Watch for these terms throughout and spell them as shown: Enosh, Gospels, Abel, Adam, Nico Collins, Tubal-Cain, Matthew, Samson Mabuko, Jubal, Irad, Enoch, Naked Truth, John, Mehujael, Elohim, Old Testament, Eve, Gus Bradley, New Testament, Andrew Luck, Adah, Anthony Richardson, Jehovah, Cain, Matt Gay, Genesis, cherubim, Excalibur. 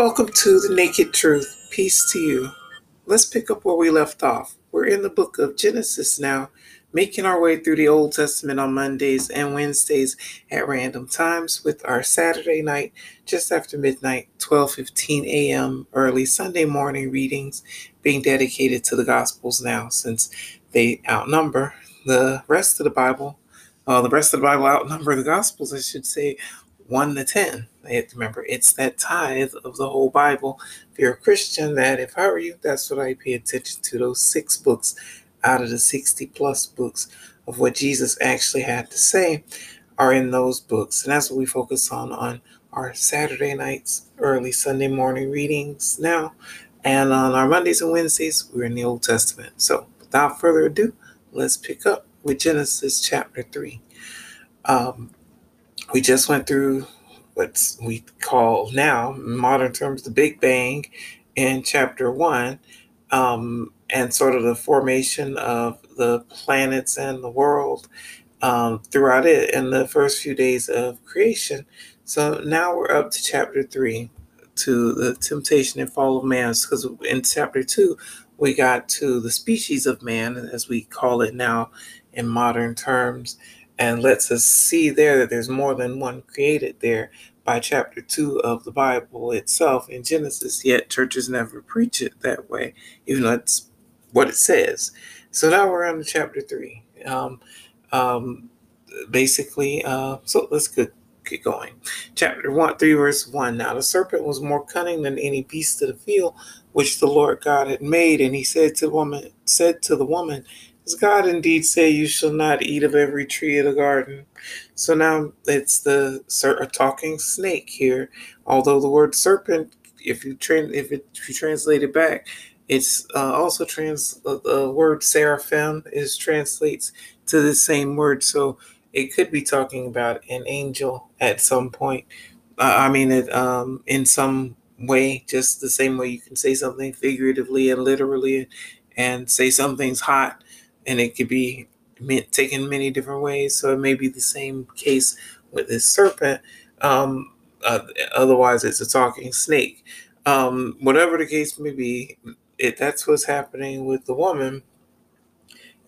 Welcome to the Naked Truth. Peace to you. Let's pick up where we left off. We're in the book of Genesis now, making our way through the Old Testament on Mondays and Wednesdays at random times, with our Saturday night just after midnight, 12:15 a.m. early Sunday morning readings being dedicated to the Gospels now, since they outnumber the rest of the Bible. The rest of the Bible outnumber the Gospels, I should say, 1 to 10. Remember, it's that tithe of the whole Bible. If you're a Christian, that if I were you, that's what I pay attention to, those 6 books out of the 60 plus books of what Jesus actually had to say are in those books. And that's what we focus on our Saturday nights, early Sunday morning readings now. And on our Mondays and Wednesdays, we're in the Old Testament. So without further ado, let's pick up with Genesis chapter 3. We just went through what we call now, in modern terms, the Big Bang in chapter 1, and sort of the formation of the planets and the world throughout it in the first few days of creation. So now we're up to chapter 3, to the temptation and fall of man, because in chapter 2, we got to the species of man, as we call it now in modern terms, and lets us see there that there's more than one created there by chapter 2 of the Bible itself in Genesis, yet churches never preach it that way, even though it's what it says. So now we're on to chapter 3. So let's get going. Chapter 3, verse 1. Now the serpent was more cunning than any beast of the field which the Lord God had made, and he said to the woman, "Does God indeed say you shall not eat of every tree of the garden?" So now it's the talking snake here. Although the word serpent, if you translate it back, it's also the word seraphim translates to the same word. So it could be talking about an angel at some point. In some way, just the same way you can say something figuratively and literally, and say something's hot. And it could be taken many different ways. So it may be the same case with this serpent. Otherwise, it's a talking snake. Whatever the case may be, that's what's happening with the woman.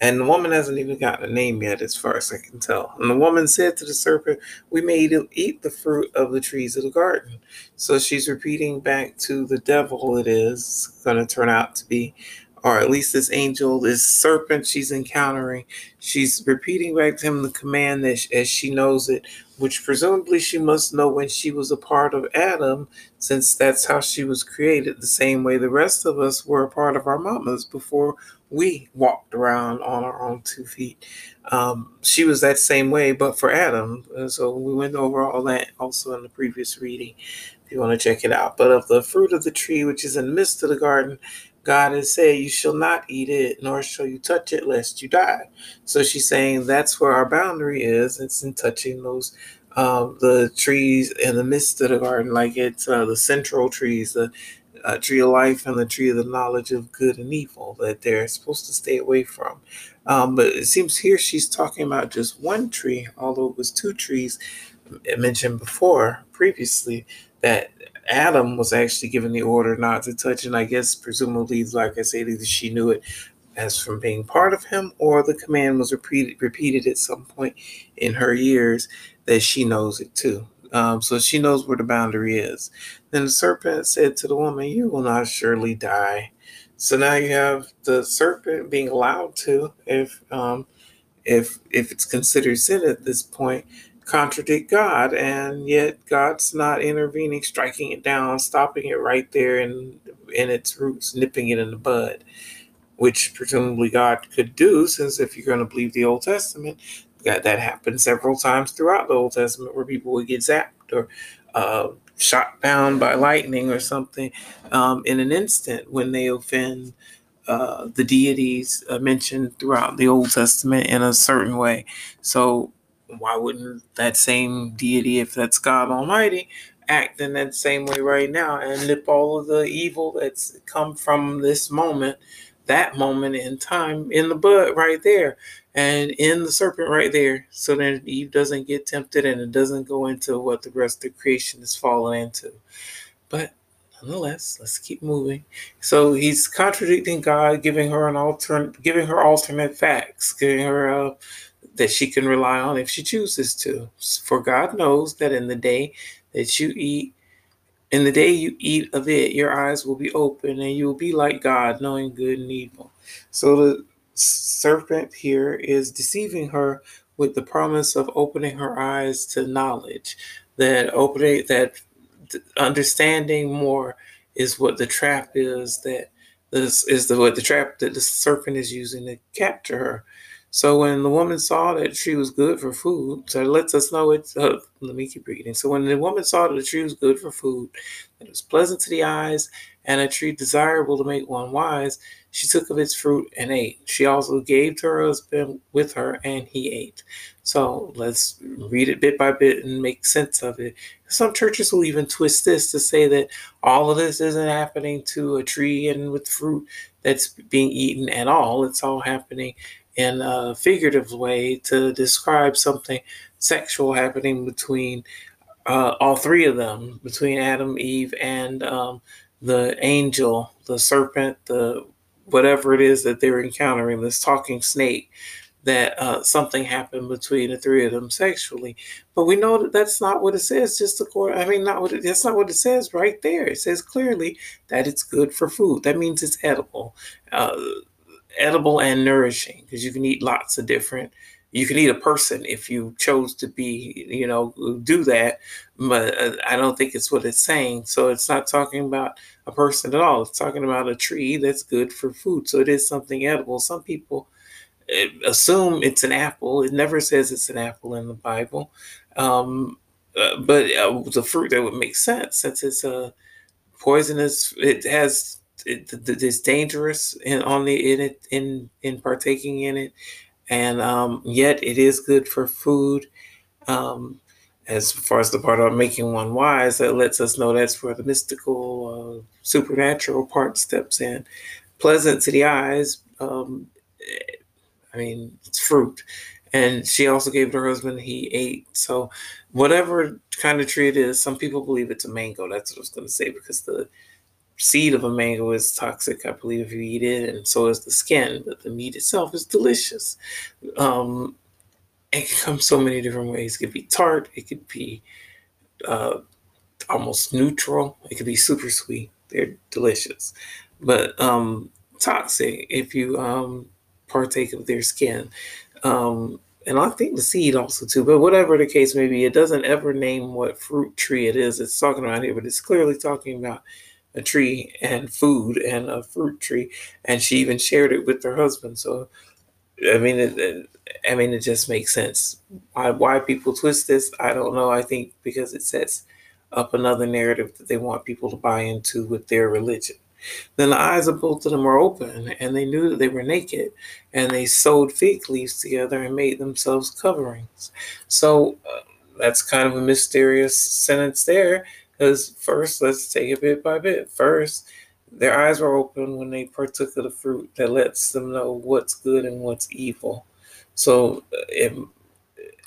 And the woman hasn't even gotten a name yet, as far as I can tell. And the woman said to the serpent, "We may eat the fruit of the trees of the garden." So she's repeating back to the devil, it is going to turn out to be, or at least this angel, this serpent she's encountering, she's repeating back to him the command that as she knows it, which presumably she must know when she was a part of Adam, since that's how she was created, the same way the rest of us were a part of our mamas before we walked around on our own 2 feet. She was that same way, but for Adam. And so we went over all that also in the previous reading, if you want to check it out. But of the fruit of the tree which is in the midst of the garden, God has said, "You shall not eat it, nor shall you touch it, lest you die." So she's saying that's where our boundary is. It's in touching those the trees in the midst of the garden, like it's the central trees, the tree of life and the tree of the knowledge of good and evil, that they're supposed to stay away from. But it seems here she's talking about just one tree, although it was 2 trees mentioned previously, that Adam was actually given the order not to touch, and I guess presumably, like I said, either she knew it as from being part of him, or the command was repeated at some point in her years that she knows it too. So she knows where the boundary is. Then the serpent said to the woman, "You will not surely die." So now you have the serpent being allowed to, if it's considered sin at this point, contradict God, and yet God's not intervening, striking it down, stopping it right there in its roots, nipping it in the bud, which presumably God could do, since if you're going to believe the Old Testament, that happened several times throughout the Old Testament where people would get zapped or shot down by lightning or something in an instant when they offend the deities mentioned throughout the Old Testament in a certain way. So why wouldn't that same deity, if that's God Almighty, act in that same way right now and nip all of the evil that's come from this moment, that moment in time, in the bud right there and in the serpent right there, so that Eve doesn't get tempted and it doesn't go into what the rest of creation is falling into? But Nonetheless, let's keep moving. So he's contradicting God, giving her an alternate facts, giving her that she can rely on if she chooses to. For God knows that in the day you eat of it, your eyes will be open and you will be like God, knowing good and evil. So the serpent here is deceiving her with the promise of opening her eyes to knowledge, that understanding more is what the trap is, that the serpent is using to capture her. So when the woman saw that the tree was good for food, so it lets us know it's, let me keep reading. So when the woman saw that the tree was good for food, that it was pleasant to the eyes and a tree desirable to make one wise, she took of its fruit and ate. She also gave to her husband with her, and he ate. So let's read it bit by bit and make sense of it. Some churches will even twist this to say that all of this isn't happening to a tree and with fruit that's being eaten at all. It's all happening in a figurative way to describe something sexual happening between all three of them, between Adam, Eve, and the angel, the serpent, the whatever it is that they're encountering, this talking snake, that something happened between the three of them sexually. But we know that that's not what it says, that's not what it says right there. It says clearly that it's good for food. That means it's edible. Edible and nourishing, because you can eat lots of different, you can eat a person if you chose to be, do that, but I don't think it's what it's saying. So it's not talking about a person at all. It's talking about a tree that's good for food. So it is something edible. Some people assume it's an apple. It never says it's an apple in the Bible. But the fruit that would make sense, since it's a poisonous, it has, it's dangerous in partaking in it, and yet it is good for food. As far as the part of making one wise, that lets us know that's where the mystical, supernatural part steps in. Pleasant to the eyes. It's fruit, and she also gave it to her husband. He ate. So, whatever kind of tree it is, some people believe it's a mango. That's what I was going to say, because the seed of a mango is toxic, I believe, if you eat it, and so is the skin, but the meat itself is delicious. It can come so many different ways. It could be tart, it could be almost neutral, it could be super sweet. They're delicious, but toxic if you partake of their skin. And I think the seed also too, but whatever the case may be, it doesn't ever name what fruit tree it is it's talking about here, but it's clearly talking about a tree and food and a fruit tree, and she even shared it with her husband. So, it just makes sense. Why people twist this, I don't know. I think because it sets up another narrative that they want people to buy into with their religion. Then the eyes of both of them were open, and they knew that they were naked, and they sewed fig leaves together and made themselves coverings. So that's kind of a mysterious sentence there. Because first, let's take it bit by bit. First, their eyes were open when they partook of the fruit that lets them know what's good and what's evil. So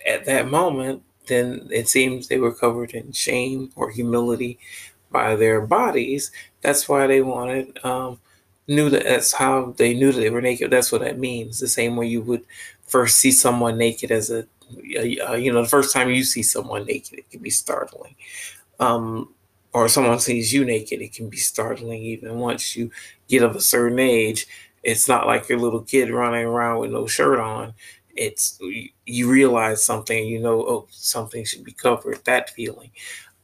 at that moment, then it seems they were covered in shame or humility by their bodies. That's why they wanted, that's how they knew that they were naked. That's what that means. The same way you would first see someone naked as the first time you see someone naked, it can be startling. Or someone sees you naked, it can be startling. Even once you get of a certain age, it's not like your little kid running around with no shirt on. It's you realize something, something should be covered. That feeling.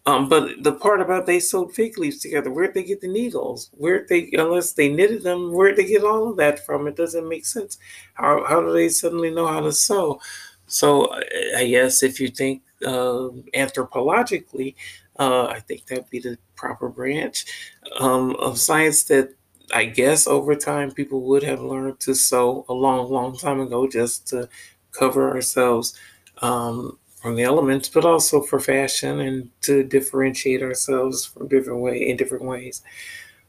But the part about they sewed fig leaves together, where'd they get the needles? Unless they knitted them, where'd they get all of that from? It doesn't make sense. How do they suddenly know how to sew? So I guess if you think anthropologically, I think that'd be the proper branch of science, that I guess over time people would have learned to sew a long, long time ago, just to cover ourselves from the elements, but also for fashion and to differentiate ourselves in different ways.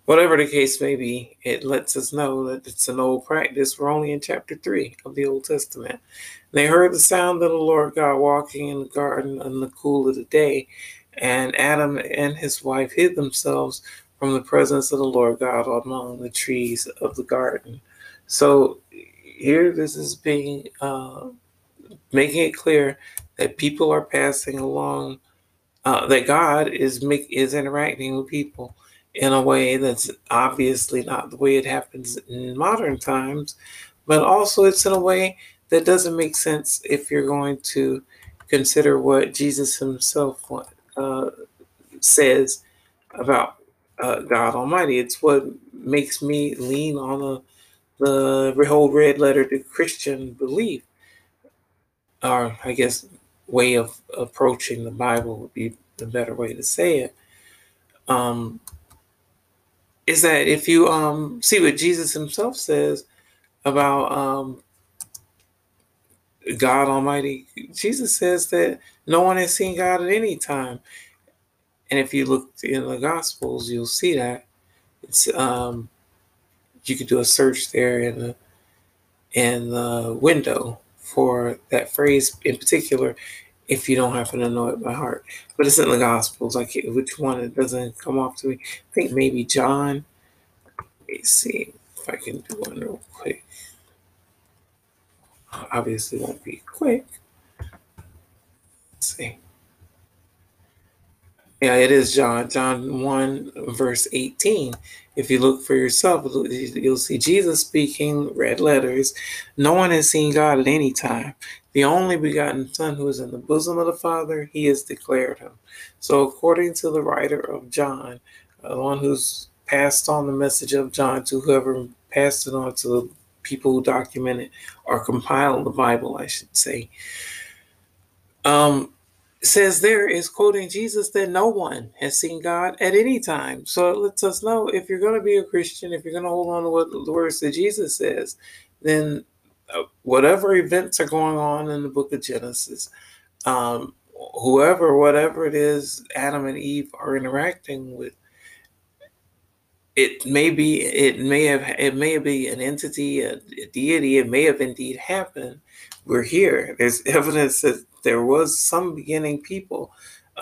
Whatever the case may be, it lets us know that it's an old practice. We're only in chapter 3 of the Old Testament. They heard the sound of the Lord God walking in the garden in the cool of the day. And Adam and his wife hid themselves from the presence of the Lord God among the trees of the garden. So here this is being making it clear that people are passing along, that God is interacting with people in a way that's obviously not the way it happens in modern times, but also it's in a way that doesn't make sense if you're going to consider what Jesus himself says about God Almighty. It's what makes me lean on the whole red letter to Christian belief, or I guess way of approaching the Bible would be the better way to say it. Is that if you see what Jesus himself says about God Almighty, Jesus says that no one has seen God at any time. And if you look in the Gospels, you'll see that. It's you could do a search there in the window for that phrase in particular, if you don't happen to know it by heart. But it's in the Gospels. I can't, which one? It doesn't come off to me. I think maybe John. Let me see if I can do one real quick. Obviously won't be quick. Let's see. Yeah, it is John. John 1, verse 18. If you look for yourself, you'll see Jesus speaking, red letters. No one has seen God at any time. The only begotten Son who is in the bosom of the Father, he has declared him. So according to the writer of John, the one who's passed on the message of John to whoever passed it on to the people who documented or compiled the Bible, I should say, says there is quoting Jesus that no one has seen God at any time. So it lets us know, if you're going to be a Christian, if you're going to hold on to what the words that Jesus says, then whatever events are going on in the book of Genesis, whatever it is Adam and Eve are interacting with, it may be an entity, a deity. It may have indeed happened. We're here. There's evidence that there was some beginning people.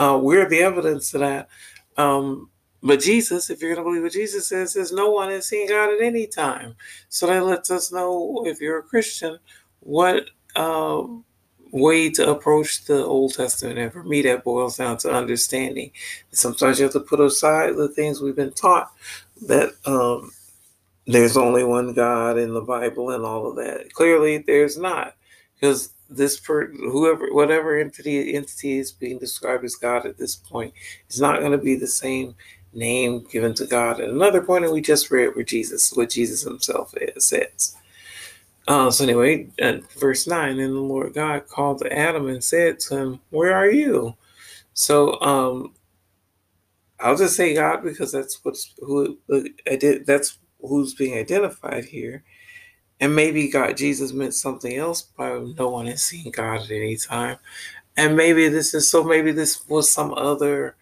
We're the evidence of that. But Jesus, if you're going to believe what Jesus says no one has seen God at any time. So that lets us know, if you're a Christian, what way to approach the Old Testament. And for me, that boils down to understanding. Sometimes you have to put aside the things we've been taught, that there's only one God in the Bible and all of that. Clearly, there's not. Because whatever entity is being described as God at this point is not going to be the same name given to God at another point. And we just read where what Jesus himself says. So anyway, at verse 9, then the Lord God called to Adam and said to him, "Where are you?" So I'll just say God, because that's who's being identified here. And maybe Jesus meant something else by no one has seen God at any time. And maybe this was some other,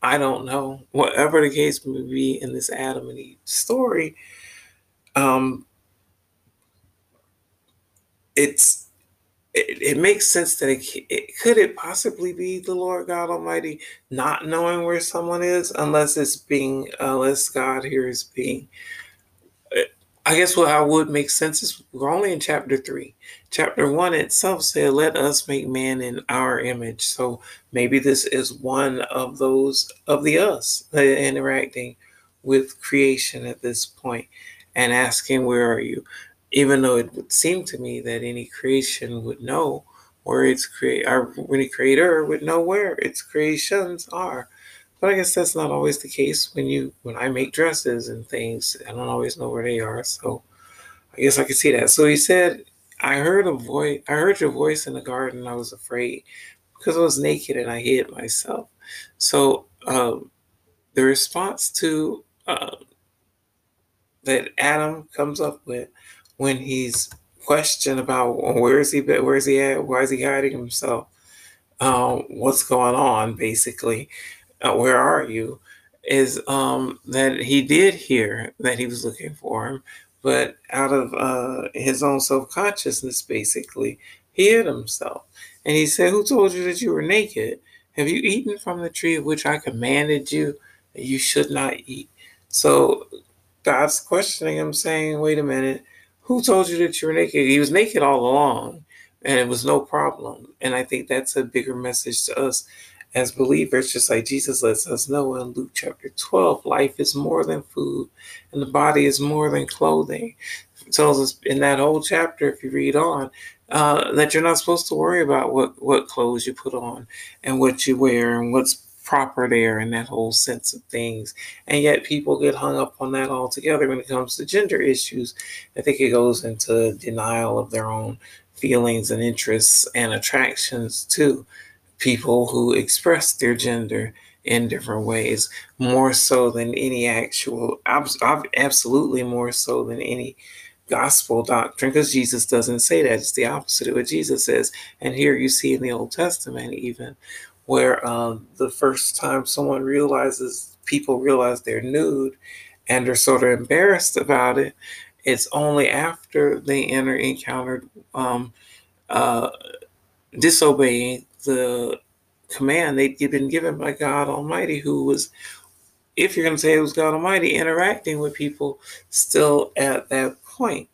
I don't know, whatever the case may be in this Adam and Eve story. It makes sense that it could possibly be the Lord God Almighty not knowing where someone is, unless God here is being, I guess what I would make sense is we're only in chapter 3. Chapter 1 itself said, "Let us make man in our image." So maybe this is one of those of the us interacting with creation at this point and asking, "Where are you?" Even though it would seem to me that any creation would know where its creator, or any creator would know where its creations are. But I guess that's not always the case when I make dresses and things. I don't always know where they are, so I guess I can see that. So he said, I heard your voice in the garden, and I was afraid because I was naked and I hid myself. So the response to that Adam comes up with when he's questioned about where is he at, why is he hiding himself, what's going on, basically. Where are you? Is that he did hear that he was looking for him, but out of his own self-consciousness, basically, he hid himself. And he said, "Who told you that you were naked? Have you eaten from the tree of which I commanded you that you should not eat?" So God's questioning him, saying, wait a minute, who told you that you were naked? He was naked all along, and it was no problem. And I think that's a bigger message to us as believers, just like Jesus lets us know in Luke chapter 12, life is more than food, and the body is more than clothing. It tells us in that whole chapter, if you read on, that you're not supposed to worry about what clothes you put on and what you wear and what's proper there and that whole sense of things. And yet people get hung up on that altogether when it comes to gender issues. I think it goes into denial of their own feelings and interests and attractions to people who express their gender in different ways, more so than any actual, absolutely more so than any gospel doctrine, because Jesus doesn't say that. It's the opposite of what Jesus says. And here you see in the Old Testament even where the first time someone realizes, people realize they're nude and are sort of embarrassed about it, it's only after they encountered disobeying the command they'd been given by God Almighty, who was, if you're going to say it was God Almighty, interacting with people still at that point.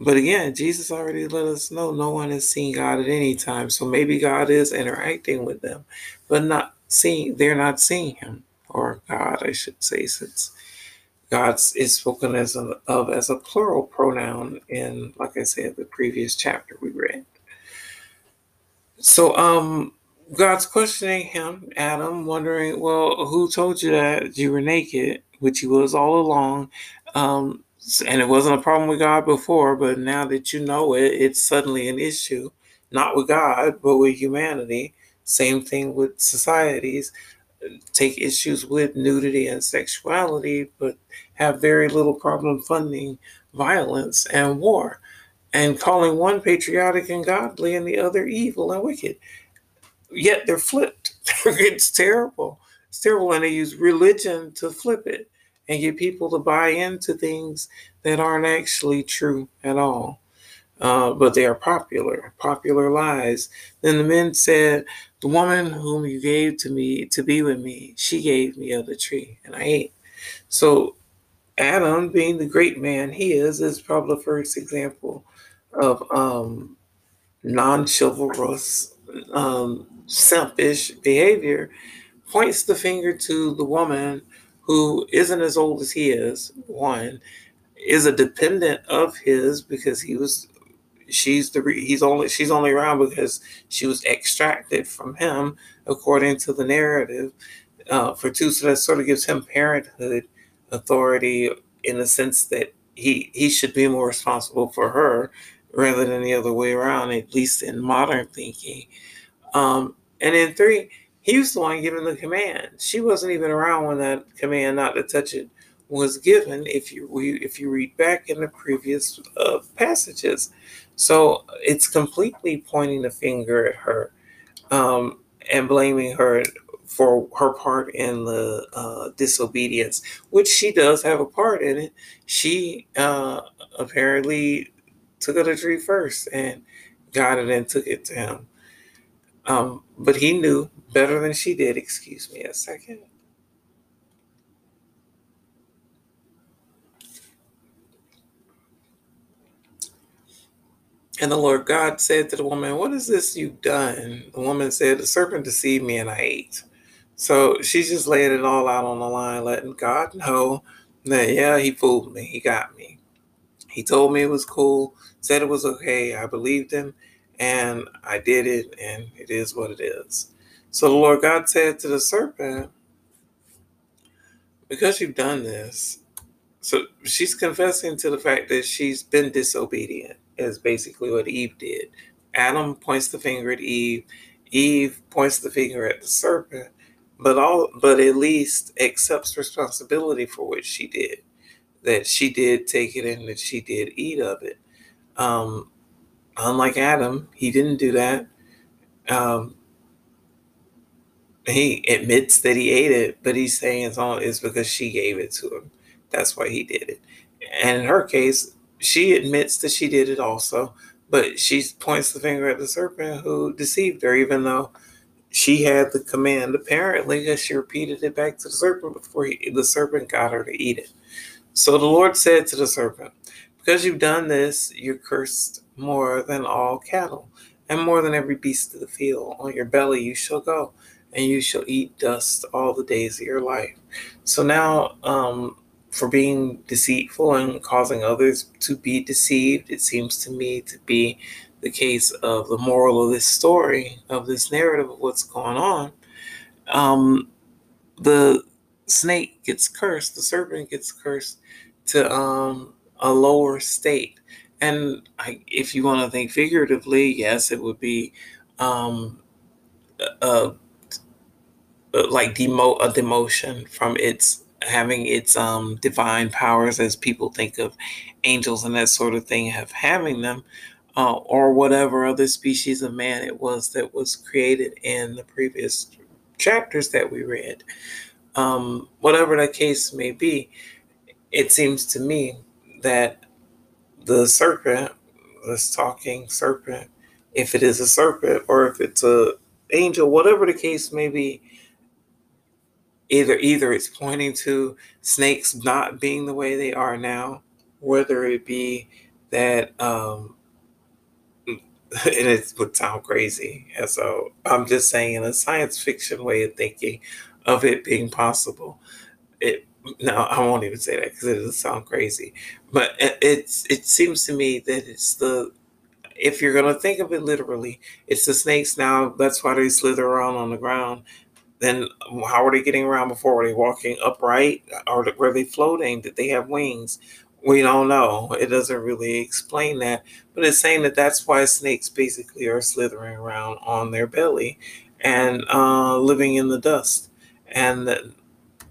But again, Jesus already let us know no one has seen God at any time. So maybe God is interacting with them, but they're not seeing him, or God, I should say, since God is spoken of as a plural pronoun in, like I said, the previous chapter we read. So God's questioning him, Adam, wondering, well, who told you that you were naked, which he was all along, and it wasn't a problem with God before, but now that you know it, it's suddenly an issue, not with God, but with humanity. Same thing with societies, take issues with nudity and sexuality, but have very little problem funding violence and war, and calling one patriotic and godly and the other evil and wicked. Yet they're flipped. It's terrible. It's terrible. And they use religion to flip it and get people to buy into things that aren't actually true at all. But they are popular lies. Then the men said, the woman whom you gave to me to be with me, she gave me of the tree and I ate. So Adam, being the great man he is probably the first example of non-chivalrous, simpish behavior, points the finger to the woman who isn't as old as he is, one, is a dependent of his because she's only around because she was extracted from him, according to the narrative, for two. So that sort of gives him parenthood authority in the sense that he should be more responsible for her rather than the other way around, at least in modern thinking. And then three, he was the one giving the command. She wasn't even around when that command not to touch it was given, if you read back in the previous passages. So it's completely pointing the finger at her and blaming her for her part in the disobedience, which she does have a part in it. She apparently took of the tree first and got it and took it to him. But he knew better than she did. Excuse me a second. And the Lord God said to the woman, what is this you've done? The woman said, the serpent deceived me and I ate. So she's just laying it all out on the line, letting God know that, yeah, he fooled me. He got me. He told me it was cool, said it was okay. I believed him and I did it, and it is what it is. So the Lord God said to the serpent, because you've done this, so she's confessing to the fact that she's been disobedient, is basically what Eve did. Adam points the finger at Eve. Eve points the finger at the serpent, but at least accepts responsibility for what she did, that she did take it and that she did eat of it. Unlike Adam, he didn't do that. He admits that he ate it, but he's saying it's because she gave it to him. That's why he did it. And in her case, she admits that she did it also, but she points the finger at the serpent who deceived her, even though she had the command, apparently, because she repeated it back to the serpent before the serpent got her to eat it. So the Lord said to the serpent, because you've done this, you're cursed more than all cattle, and more than every beast of the field. On your belly you shall go, and you shall eat dust all the days of your life. So now, for being deceitful and causing others to be deceived, it seems to me to be the case of the moral of this story, of this narrative of what's going on. The snake gets cursed, the serpent gets cursed to a lower state. And if you want to think figuratively, yes, it would be a demotion from its having its divine powers, as people think of angels and that sort of thing, of having them, or whatever other species of man it was that was created in the previous chapters that we read. Whatever the case may be, it seems to me that the serpent, this talking serpent, if it is a serpent or if it's an angel, whatever the case may be, either it's pointing to snakes not being the way they are now, whether it be that, and it would sound crazy. And so I'm just saying, in a science fiction way of thinking of it being possible, No, I won't even say that because it doesn't sound crazy. But it seems to me that it's if you're going to think of it literally, it's the snakes now. That's why they slither around on the ground. Then how are they getting around before? Were they walking upright? Or were they floating? Did they have wings? We don't know. It doesn't really explain that. But it's saying that that's why snakes basically are slithering around on their belly and living in the dust. And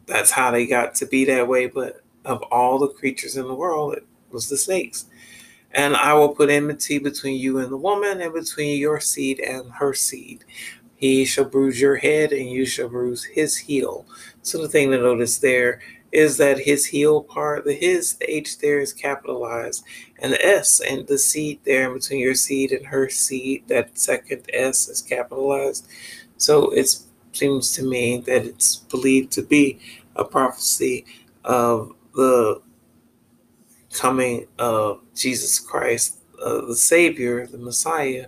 that's how they got to be that way. But of all the creatures in the world, it was the snakes. And I will put enmity between you and the woman, and between your seed and her seed. He shall bruise your head, and you shall bruise his heel. So the thing to notice there is that his heel part, the H there is capitalized, and the S and the seed there, and between your seed and her seed, that second S is capitalized. So it's seems to me that it's believed to be a prophecy of the coming of Jesus Christ, the Savior, the Messiah,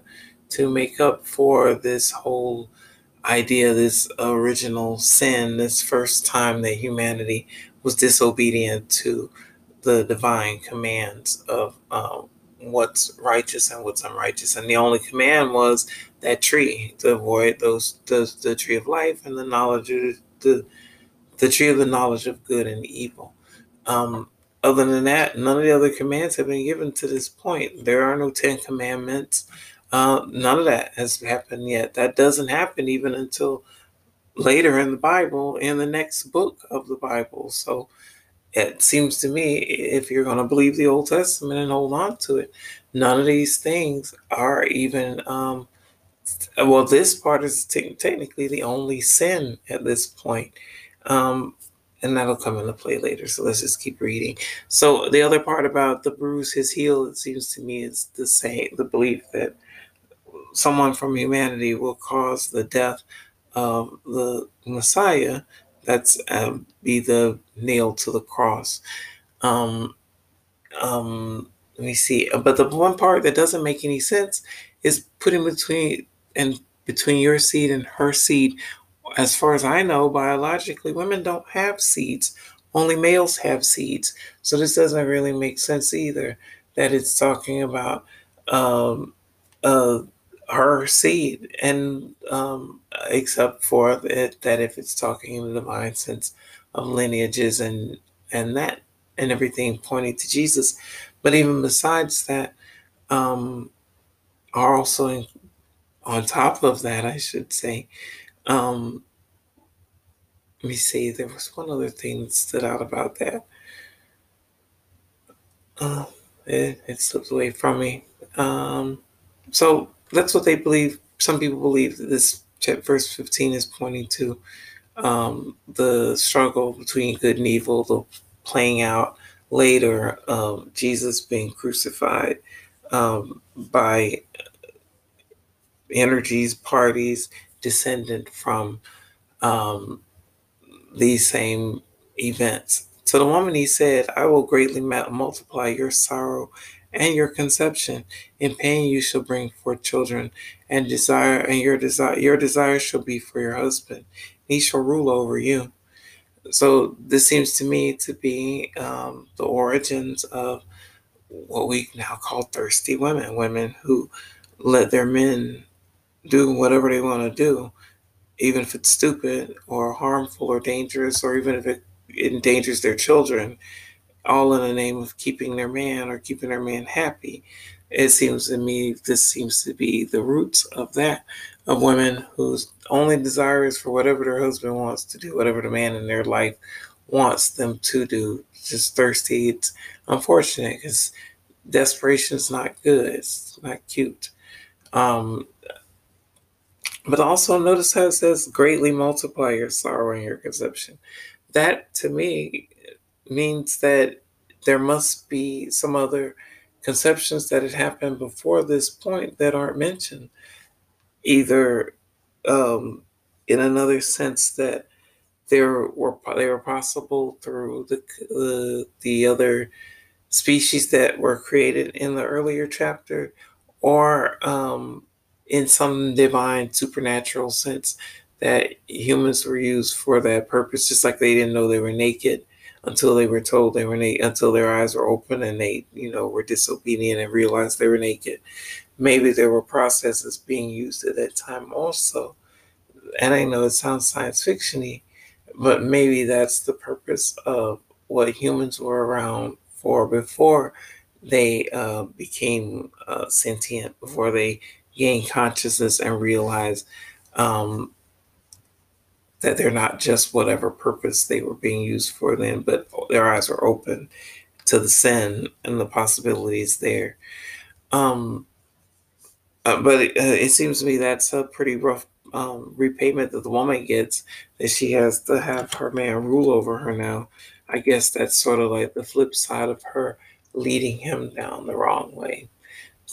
to make up for this whole idea, this original sin, this first time that humanity was disobedient to the divine commands of what's righteous and what's unrighteous. And the only command was that tree, to avoid the tree of life and the knowledge of the tree of the knowledge of good and evil. Other than that, none of the other commands have been given to this point. There are no 10 commandments. None of that has happened yet. That doesn't happen even until later in the Bible, in the next book of the Bible. So it seems to me, if you're going to believe the Old Testament and hold on to it, none of these things are even, this part is technically the only sin at this point. And that'll come into play later. So let's just keep reading. So the other part about the bruise his heel, it seems to me, is the same, the belief that someone from humanity will cause the death of the Messiah. That's be the nail to the cross. Let me see. But the one part that doesn't make any sense is putting between your seed and her seed. As far as I know, biologically, women don't have seeds. Only males have seeds. So this doesn't really make sense either, that it's talking about her seed, and except for that if it's talking in the divine sense of lineages and that and everything pointing to Jesus. But even besides that, are also on top of that, I should say, let me see, there was one other thing that stood out about that. It slipped away from me. So that's what they believe. Some people believe that this verse 15 is pointing to the struggle between good and evil, the playing out later of Jesus being crucified by energies, parties, descended from these same events. To the woman he said, I will greatly multiply your sorrow and your conception. In pain you shall bring forth children, and your desire shall be for your husband. He shall rule over you. So this seems to me to be the origins of what we now call thirsty women, women who let their men do whatever they want to do, even if it's stupid or harmful or dangerous, or even if it endangers their children, all in the name of keeping their man or keeping their man happy. It seems to me this seems to be the roots of that, of women whose only desire is for whatever their husband wants to do, whatever the man in their life wants them to do. Just thirsty. It's unfortunate because desperation is not good. It's not cute. But also notice how it says, greatly multiply your sorrow and your conception. That to me means that there must be some other conceptions that had happened before this point that aren't mentioned, either in another sense that they were possible through the other species that were created in the earlier chapter, or in some divine supernatural sense that humans were used for that purpose, just like they didn't know they were naked until they were told they were naked, until their eyes were open and they, were disobedient and realized they were naked. Maybe there were processes being used at that time also. And I know it sounds science fiction-y, but maybe that's the purpose of what humans were around for before they became sentient, before they gained consciousness and realized that they're not just whatever purpose they were being used for then, but their eyes were open to the sin and the possibilities there. But it seems to me that's a pretty rough repayment that the woman gets, that she has to have her man rule over her now. I guess that's sort of like the flip side of her leading him down the wrong way.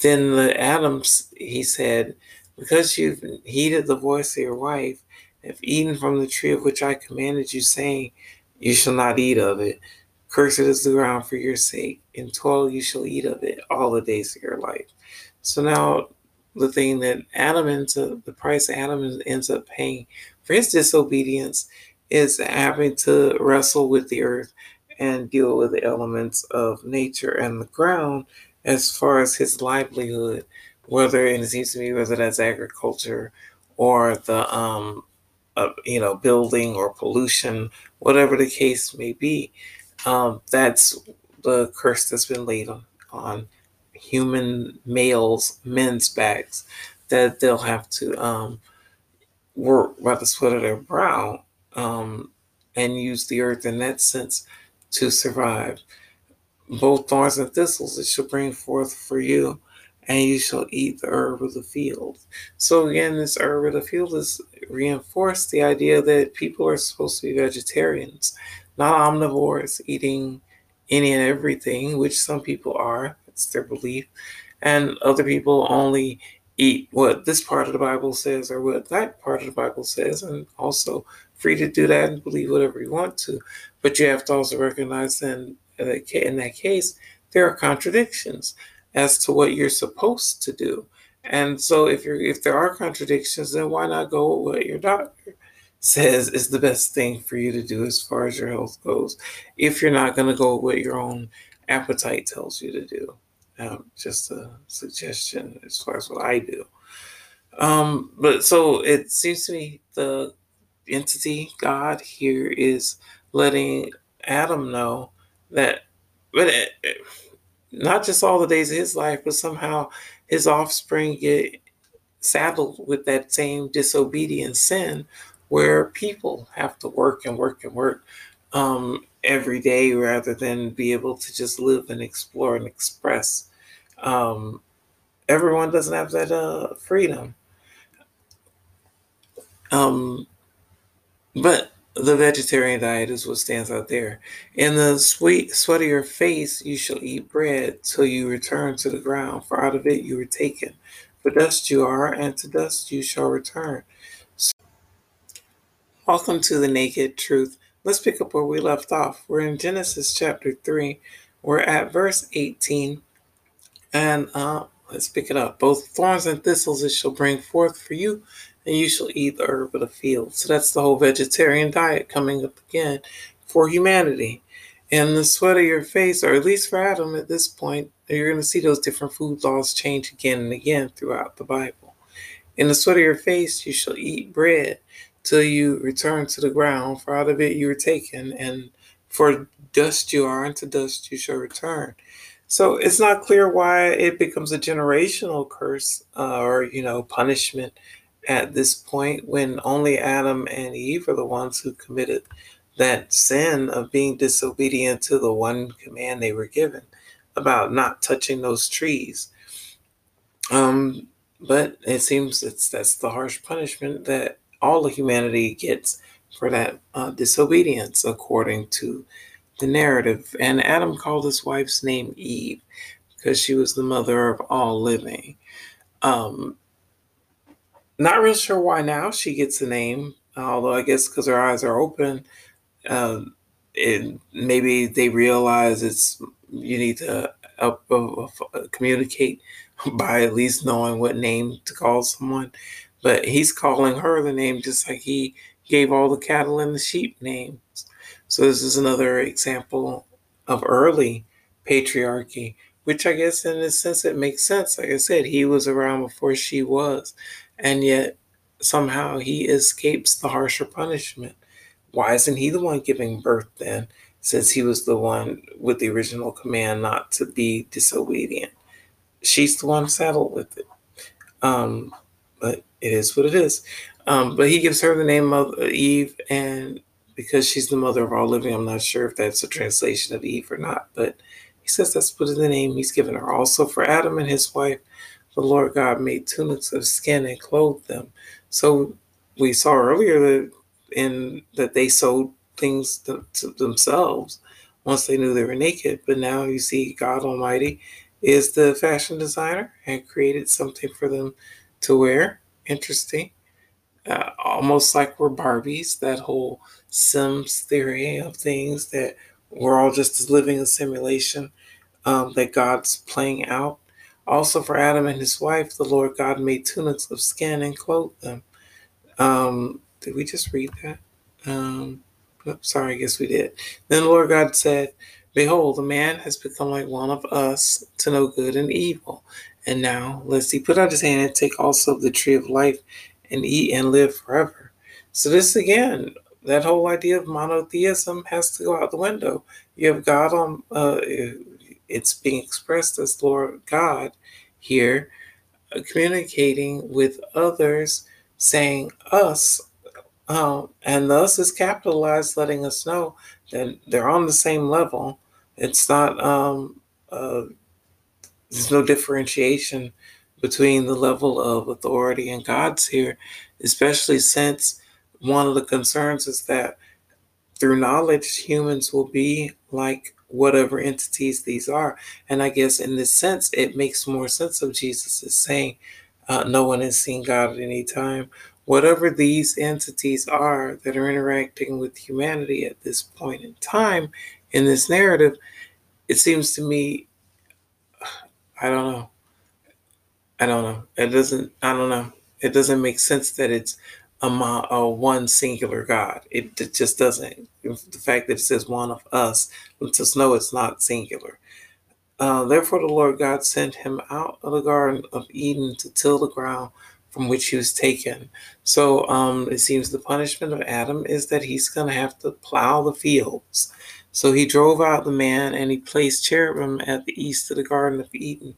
Then Adam, he said, because you've heeded the voice of your wife, have eaten from the tree of which I commanded you, saying, you shall not eat of it. Cursed is the ground for your sake. In toil you shall eat of it all the days of your life. So now the thing that Adam ends up, the price Adam ends up paying for his disobedience is having to wrestle with the earth and deal with the elements of nature and the ground as far as his livelihood, whether, and it seems to me, whether that's agriculture or the, building or pollution, whatever the case may be, that's the curse that's been laid on human men's backs, that they'll have to work by the sweat of their brow and use the earth in that sense to survive. Both thorns and thistles it shall bring forth for you, and you shall eat the herb of the field. So again, this herb of the field is reinforced the idea that people are supposed to be vegetarians, not omnivores, eating any and everything, which some people are, that's their belief, and other people only eat what this part of the Bible says or what that part of the Bible says, and also free to do that and believe whatever you want to. But you have to also recognize in that case, there are contradictions as to what you're supposed to do. And so if there are contradictions, then why not go with what your doctor says is the best thing for you to do as far as your health goes, if you're not going to go with what your own appetite tells you to do. Just a suggestion as far as what I do. But so it seems to me the entity, God, here is letting Adam know that, not just all the days of his life, but somehow his offspring get saddled with that same disobedient sin where people have to work every day rather than be able to just live and explore and express. Everyone doesn't have that freedom. But the vegetarian diet is what stands out there. In the sweat of your face, you shall eat bread till you return to the ground, for out of it you were taken. For dust you are, and to dust you shall return. So, welcome to the Naked Truth. Let's pick up where we left off. We're in Genesis chapter 3. We're at verse 18. And let's pick it up. Both thorns and thistles it shall bring forth for you, and you shall eat the herb of the field. So that's the whole vegetarian diet coming up again for humanity. And the sweat of your face, or at least for Adam at this point, you're going to see those different food laws change again and again throughout the Bible. In the sweat of your face, you shall eat bread till you return to the ground, for out of it you were taken, and for dust you are, and to dust you shall return. So it's not clear why it becomes a generational curse or punishment at this point, when only Adam and Eve are the ones who committed that sin of being disobedient to the one command they were given about not touching those trees. But it seems that's the harsh punishment that all of humanity gets for that disobedience, according to the narrative. And Adam called his wife's name Eve because she was the mother of all living. Not real sure why now she gets a name, although I guess because her eyes are open, maybe they realize you need to communicate by at least knowing what name to call someone. But he's calling her the name just like he gave all the cattle and the sheep names. So this is another example of early patriarchy, which I guess in a sense it makes sense. Like I said, he was around before she was, and yet somehow he escapes the harsher punishment. Why isn't he the one giving birth then, since he was the one with the original command not to be disobedient? She's the one saddled with it. But it is what it is. But he gives her the name of Eve, and because she's the mother of all living, I'm not sure if that's a translation of Eve or not, but he says that's what the name he's given her. Also for Adam and his wife, the Lord God made tunics of skin and clothed them. So we saw earlier that they sewed things to themselves once they knew they were naked. But now you see God Almighty is the fashion designer and created something for them to wear. Interesting. Almost like we're Barbies, that whole Sims theory of things, that we're all just living a simulation that God's playing out. Also for Adam and his wife, the Lord God made tunics of skin and clothed them. Did we just read that? I guess we did. Then the Lord God said, "Behold, the man has become like one of us to know good and evil. And now, lest he put out his hand and take also of the tree of life and eat and live forever." So this again, that whole idea of monotheism has to go out the window. You have God on, it's being expressed as Lord God here, communicating with others, saying us, and the us is capitalized, letting us know that they're on the same level. It's not, there's no differentiation between the level of authority and God's here, especially since one of the concerns is that through knowledge, humans will be like whatever entities these are. And I guess in this sense, it makes more sense of Jesus is saying, no one has seen God at any time. Whatever these entities are that are interacting with humanity at this point in time in this narrative, it seems to me, It doesn't make sense that it's a one singular God. It just doesn't. The fact that it says one of us lets us know it's not singular. Therefore, the Lord God sent him out of the Garden of Eden to till the ground from which he was taken. So it seems the punishment of Adam is that he's going to have to plow the fields. So he drove out the man, and he placed cherubim at the east of the Garden of Eden,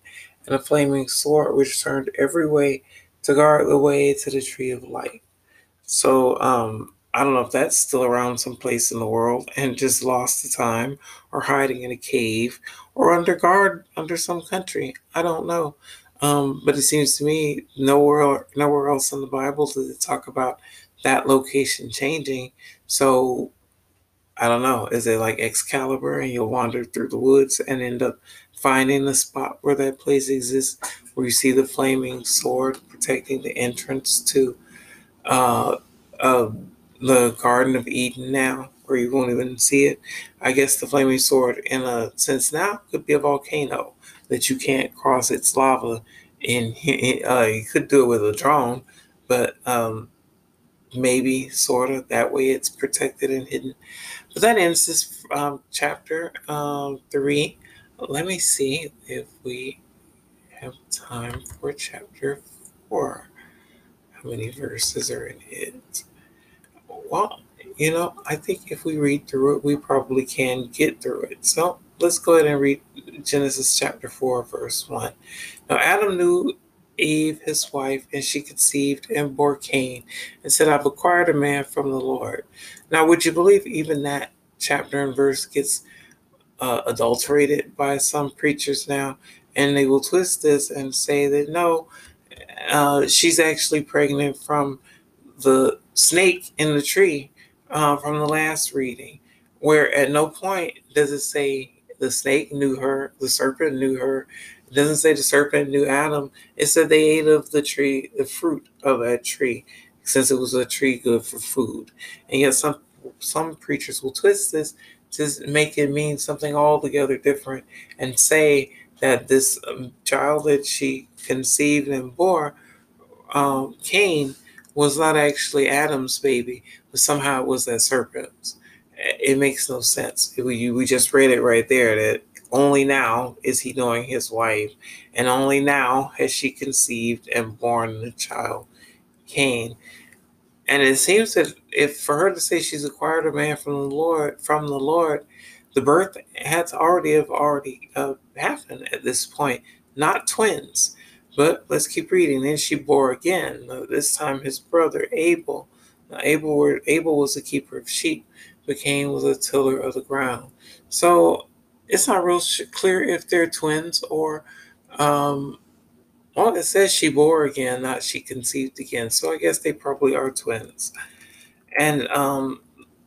and a flaming sword which turned every way to guard the way to the tree of life. So I don't know if that's still around someplace in the world and just lost to time, or hiding in a cave, or under guard under some country. I don't know. But it seems to me nowhere else in the Bible does it talk about that location changing. So I don't know, is it like Excalibur and you'll wander through the woods and end up finding the spot where that place exists, where you see the flaming sword protecting the entrance to the Garden of Eden now, where you won't even see it. I guess the flaming sword, in a sense now, could be a volcano that you can't cross its lava. And you could do it with a drone, but maybe sort of that way it's protected and hidden. But that ends this chapter 3. Let me see if we have time for chapter 4. How many verses are in it? Well, you know, I think if we read through it, we probably can get through it. So let's go ahead and read Genesis chapter 4, verse 1. Now Adam knew Eve, his wife, and she conceived and bore Cain, and said, I've acquired a man from the Lord. Now, would you believe even that chapter and verse gets adulterated by some preachers now? And they will twist this and say that, no, she's actually pregnant from the snake in the tree from the last reading, where at no point does it say the snake knew her, the serpent knew her. It doesn't say the serpent knew Adam. It said they ate of the tree, the fruit of that tree, since it was a tree good for food. And yet some preachers will twist this to make it mean something altogether different and say that this child that she conceived and bore, Cain, was not actually Adam's baby, but somehow it was that serpent's. It makes no sense. We just read it right there that only now is he knowing his wife, and only now has she conceived and born the child, Cain. And it seems that if for her to say she's acquired a man from the Lord, the birth had already happened at this point. Not twins, but let's keep reading. Then she bore again. This time his brother Abel. Now Abel was a keeper of sheep, but Cain was a tiller of the ground. So it's not real clear if they're twins or, well, it says she bore again, not she conceived again. So I guess they probably are twins. And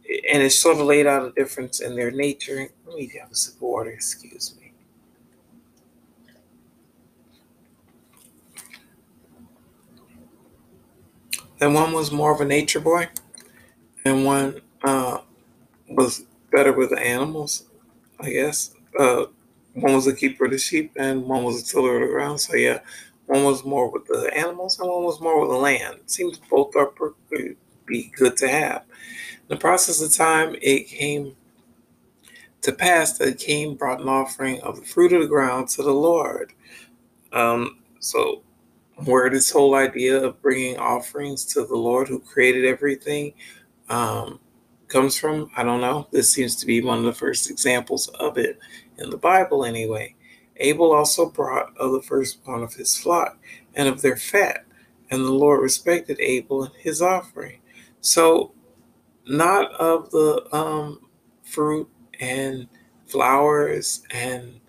it's sort of laid out a difference in their nature. Let me have a sip of water, excuse me. Then one was more of a nature boy, and one was better with the animals, I guess. One was a keeper of the sheep and one was a tiller of the ground. So yeah, one was more with the animals and one was more with the land. It seems both are be good to have. In the process of time, it came to pass that Cain brought an offering of the fruit of the ground to the Lord. So where this whole idea of bringing offerings to the Lord who created everything comes from, I don't know. This seems to be one of the first examples of it in the Bible anyway. Abel also brought of the firstborn of his flock and of their fat, and the Lord respected Abel and his offering. So not of the fruit and flowers and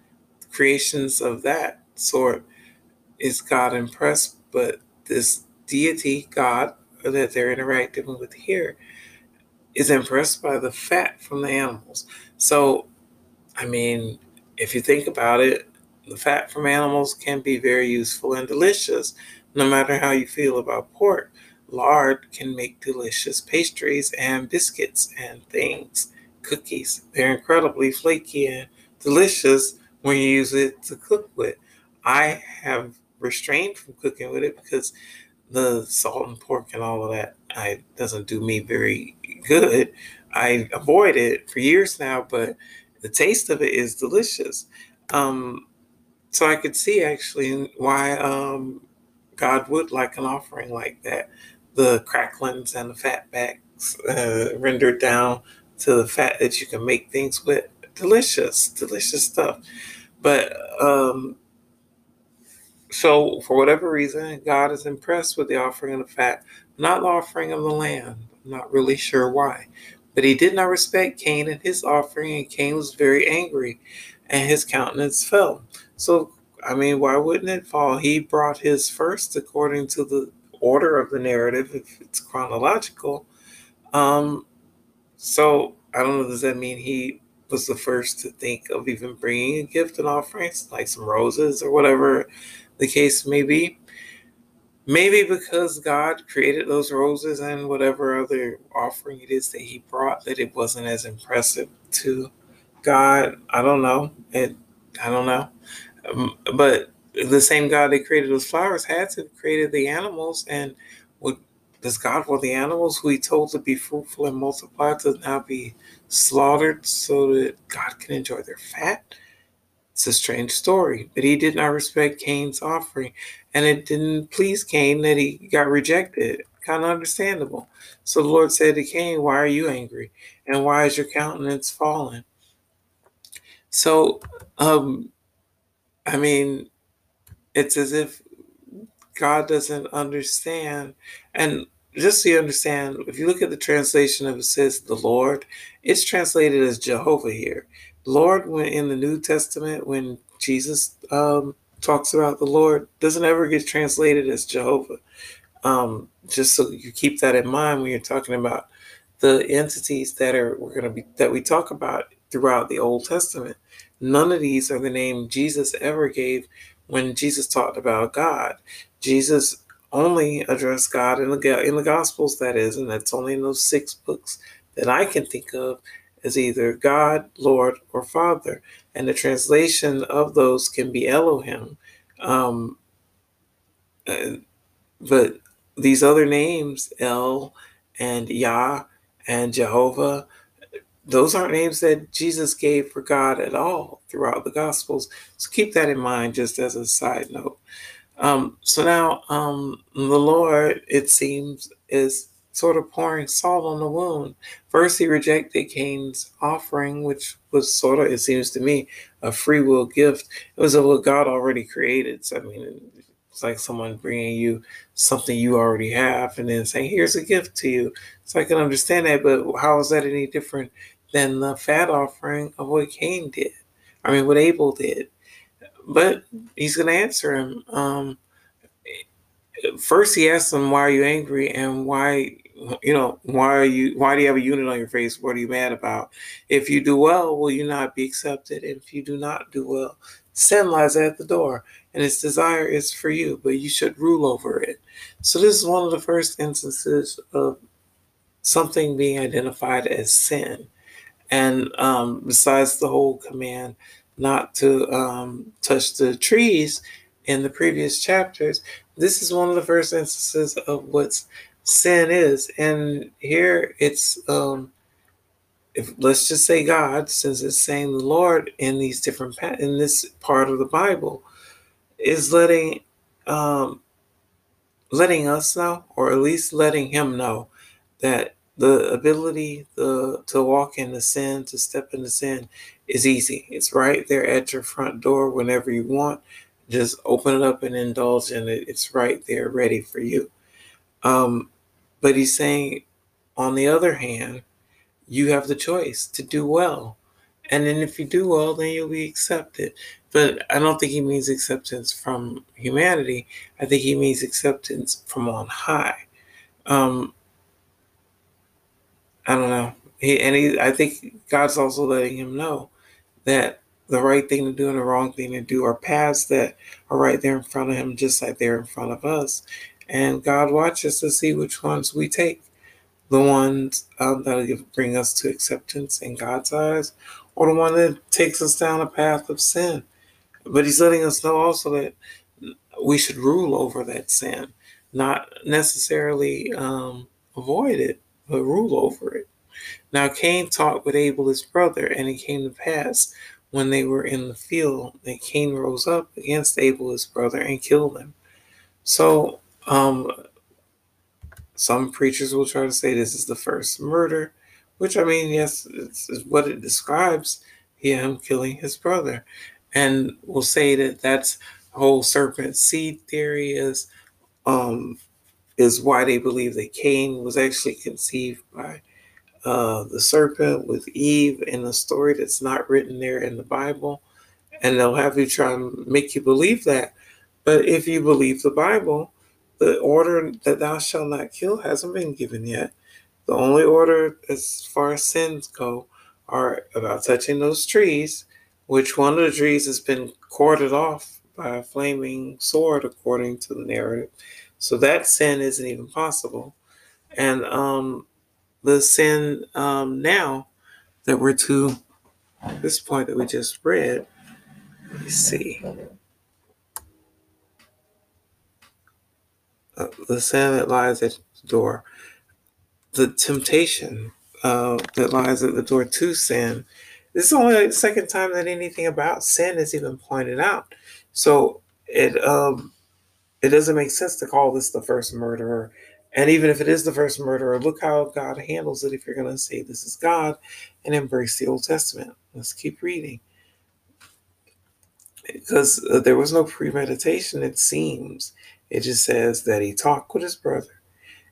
creations of that sort is God impressed, but this deity, God, that they're interacting with here, is impressed by the fat from the animals. So, I mean, if you think about it, the fat from animals can be very useful and delicious, no matter how you feel about pork. Lard can make delicious pastries and biscuits and things, cookies. They're incredibly flaky and delicious when you use it to cook with. I have restrained from cooking with it because the salt and pork and all of that, it doesn't do me very good. I avoid it for years now, but the taste of it is delicious. So I could see actually why God would like an offering like that. The cracklings and the fat backs rendered down to the fat that you can make things with. Delicious, delicious stuff. But so for whatever reason, God is impressed with the offering of the fat, not the offering of the lamb. I'm not really sure why. But he did not respect Cain and his offering, and Cain was very angry, and his countenance fell. So, I mean, why wouldn't it fall? He brought his first, according to the order of the narrative, if it's chronological. So I don't know, does that mean he was the first to think of even bringing a gift and offerings, like some roses or whatever the case may be? Maybe because God created those roses and whatever other offering it is that he brought, that it wasn't as impressive to God. I don't know. But the same God that created those flowers had to have created the animals. And does God want the animals who he told to be fruitful and multiply to now be slaughtered so that God can enjoy their fat? It's a strange story, but he did not respect Cain's offering, and it didn't please Cain that he got rejected. Kind of understandable. So the Lord said to Cain, why are you angry? And why is your countenance fallen? So, it's as if God doesn't understand. And just so you understand, if you look at the translation of it says the Lord, it's translated as Jehovah here. Lord, when in the New Testament, when Jesus talks about the Lord, doesn't ever get translated as Jehovah. Just so you keep that in mind when you're talking about the entities that we talk about throughout the Old Testament. None of these are the name Jesus ever gave when Jesus talked about God. Jesus only addressed God in the Gospels, that is, and that's only in those 6 books that I can think of, is either God, Lord, or Father. And the translation of those can be Elohim. But these other names, El and Yah and Jehovah, those aren't names that Jesus gave for God at all throughout the Gospels. So keep that in mind just as a side note. So now the Lord, it seems, is sort of pouring salt on the wound. First, he rejected Cain's offering, which was sort of, it seems to me, a free will gift. It was what God already created. So, it's like someone bringing you something you already have and then saying, here's a gift to you. So I can understand that, but how is that any different than the fat offering of what Cain did? What Abel did. But he's going to answer him. First, he asked him, why are you angry? And why do you have a unit on your face? What are you mad about? If you do well, will you not be accepted? If you do not do well, sin lies at the door, and its desire is for you, but you should rule over it. So this is one of the first instances of something being identified as sin. And besides the whole command not to touch the trees in the previous chapters, this is one of the first instances of what sin is. And here it's, let's just say God, since it's saying the Lord in these in this part of the Bible, is letting us know, or at least letting him know, that the ability to walk into sin, to step into sin, is easy. It's right there at your front door whenever you want. Just open it up and indulge in it. It's right there ready for you. But he's saying, on the other hand, you have the choice to do well. And then if you do well, then you'll be accepted. But I don't think he means acceptance from humanity. I think he means acceptance from on high. I don't know. I think God's also letting him know that the right thing to do and the wrong thing to do are paths that are right there in front of him, just like they're in front of us. And God watches to see which ones we take, the ones that'll bring us to acceptance in God's eyes, or the one that takes us down a path of sin. But he's letting us know also that we should rule over that sin, not necessarily avoid it, but rule over it. Now, Cain talked with Abel, his brother, and it came to pass, when they were in the field, that Cain rose up against Abel, his brother, and killed him. So some preachers will try to say this is the first murder, which, yes, it's what it describes, him killing his brother. And we'll say that that's the whole serpent seed theory is why they believe that Cain was actually conceived by the serpent with Eve in a story that's not written there in the Bible. And they'll have you try and make you believe that. But if you believe the Bible, the order that thou shalt not kill hasn't been given yet. The only order as far as sins go are about touching those trees, which one of the trees has been corded off by a flaming sword, according to the narrative. So that sin isn't even possible. And the sin now that we're to this point that we just read, let me see. The sin that lies at the door, the temptation that lies at the door to sin. This is only the second time that anything about sin is even pointed out. So it doesn't make sense to call this the first murderer. And even if it is the first murderer, look how God handles it if you're going to say this is God and embrace the Old Testament. Let's keep reading. Because there was no premeditation, it seems. It just says that he talked with his brother